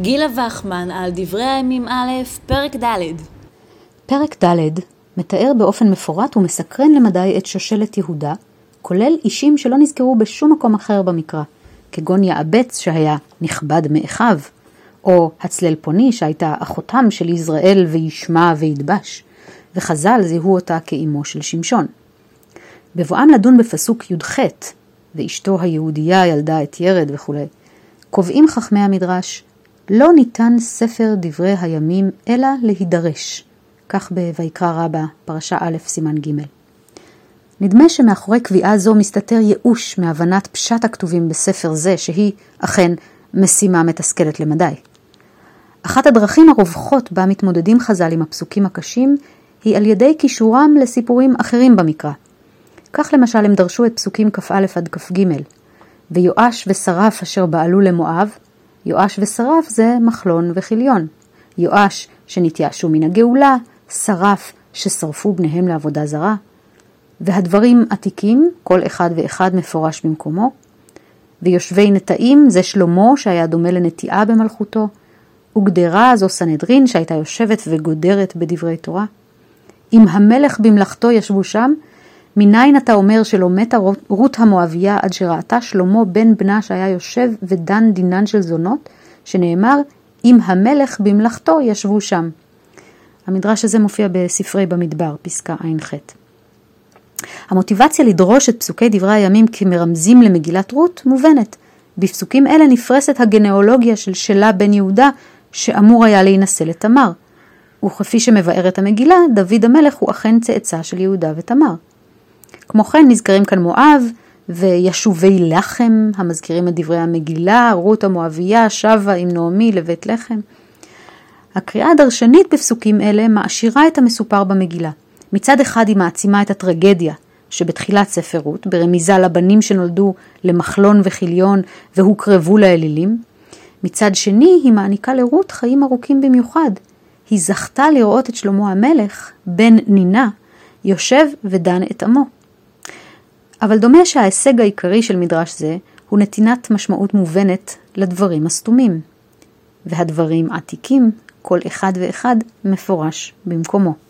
גילה וחמן על דברי הימים א', פרק ד'. פרק ד' מתאר באופן מפורט ומסקרן למדי את שושלת יהודה, כולל אישים שלא נזכרו בשום מקום אחר במקרא, כגון יעבץ שהיה נכבד מאחיו, או הצללפוני שהייתה אחותם של יזרעאל וישמע וידבש, וחז"ל זיהו אותה כאימו של שמשון. בבואם לדון בפסוק י"ח, ואשתו היהודייה ילדה את ירד וכו', קובעים חכמי המדרש, לא ניתן ספר דברי הימים אלא להידרש, כך בויקרא רבה, פרשה א' סימן ג'. נדמה שמאחורי קביעה זו מסתתר ייאוש מהבנת פשט הכתובים בספר זה, שהיא אכן משימה מתסכלת למדי. אחת הדרכים הרווחות בה מתמודדים חז"ל עם הפסוקים הקשים היא על ידי קישורם לסיפורים אחרים במקרא. כך למשל הם דרשו את פסוקים כ"א עד כ"ג, ויואש ושרף אשר בעלו למואב, יואש ושרף זה מחלון וחיליון. יואש שנתייאשו מן הגאולה, שרף ששרפו בניהם לעבודה זרה. והדברים עתיקים, כל אחד ואחד מפורש במקומו. ויושבי נטעים זה שלמה שהיה דומה לנטיעה במלכותו, וגדרה זו סנהדרין שהייתה יושבת וגודרת בדברי תורה. אם המלך במלאכתו ישבו שם, מניין אתה אומר שלא מתה רות המואביה עד שראתה שלמה בן בנה שהיה יושב ודן דינן של זונות, שנאמר אם המלך במלאכתו ישבו שם. המדרש הזה מופיע בספרי במדבר, פסקה ע"ח. המוטיבציה לדרוש את פסוקי דברי הימים כמרמזים למגילת רות מובנת. בפסוקים אלה נפרסת הגנאולוגיה של שלה בן יהודה שאמור היה להינשא לתמר. וכפי שמבארת המגילה, דוד המלך הוא אכן צאצא של יהודה ותמר. כמו כן נזכרים כאן מואב וישובי לחם, המזכירים את דברי המגילה, רות המואביה, שבה עם נעמי לבית לחם. הקריאה הדרשנית בפסוקים אלה מעשירה את המסופר במגילה. מצד אחד היא מעצימה את הטרגדיה שבתחילת ספר רות, ברמיזה לבנים שנולדו למחלון וחיליון והוקרבו לאלילים. מצד שני היא מעניקה לרות חיים ארוכים במיוחד. היא זכתה לראות את שלמה המלך, בן נינה, יושב ודן את עמו. אבל דומה שההישג העיקרי של מדרש זה הוא נתינת משמעות מובנת לדברים הסתומים. והדברים עתיקים, כל אחד ואחד מפורש במקומו.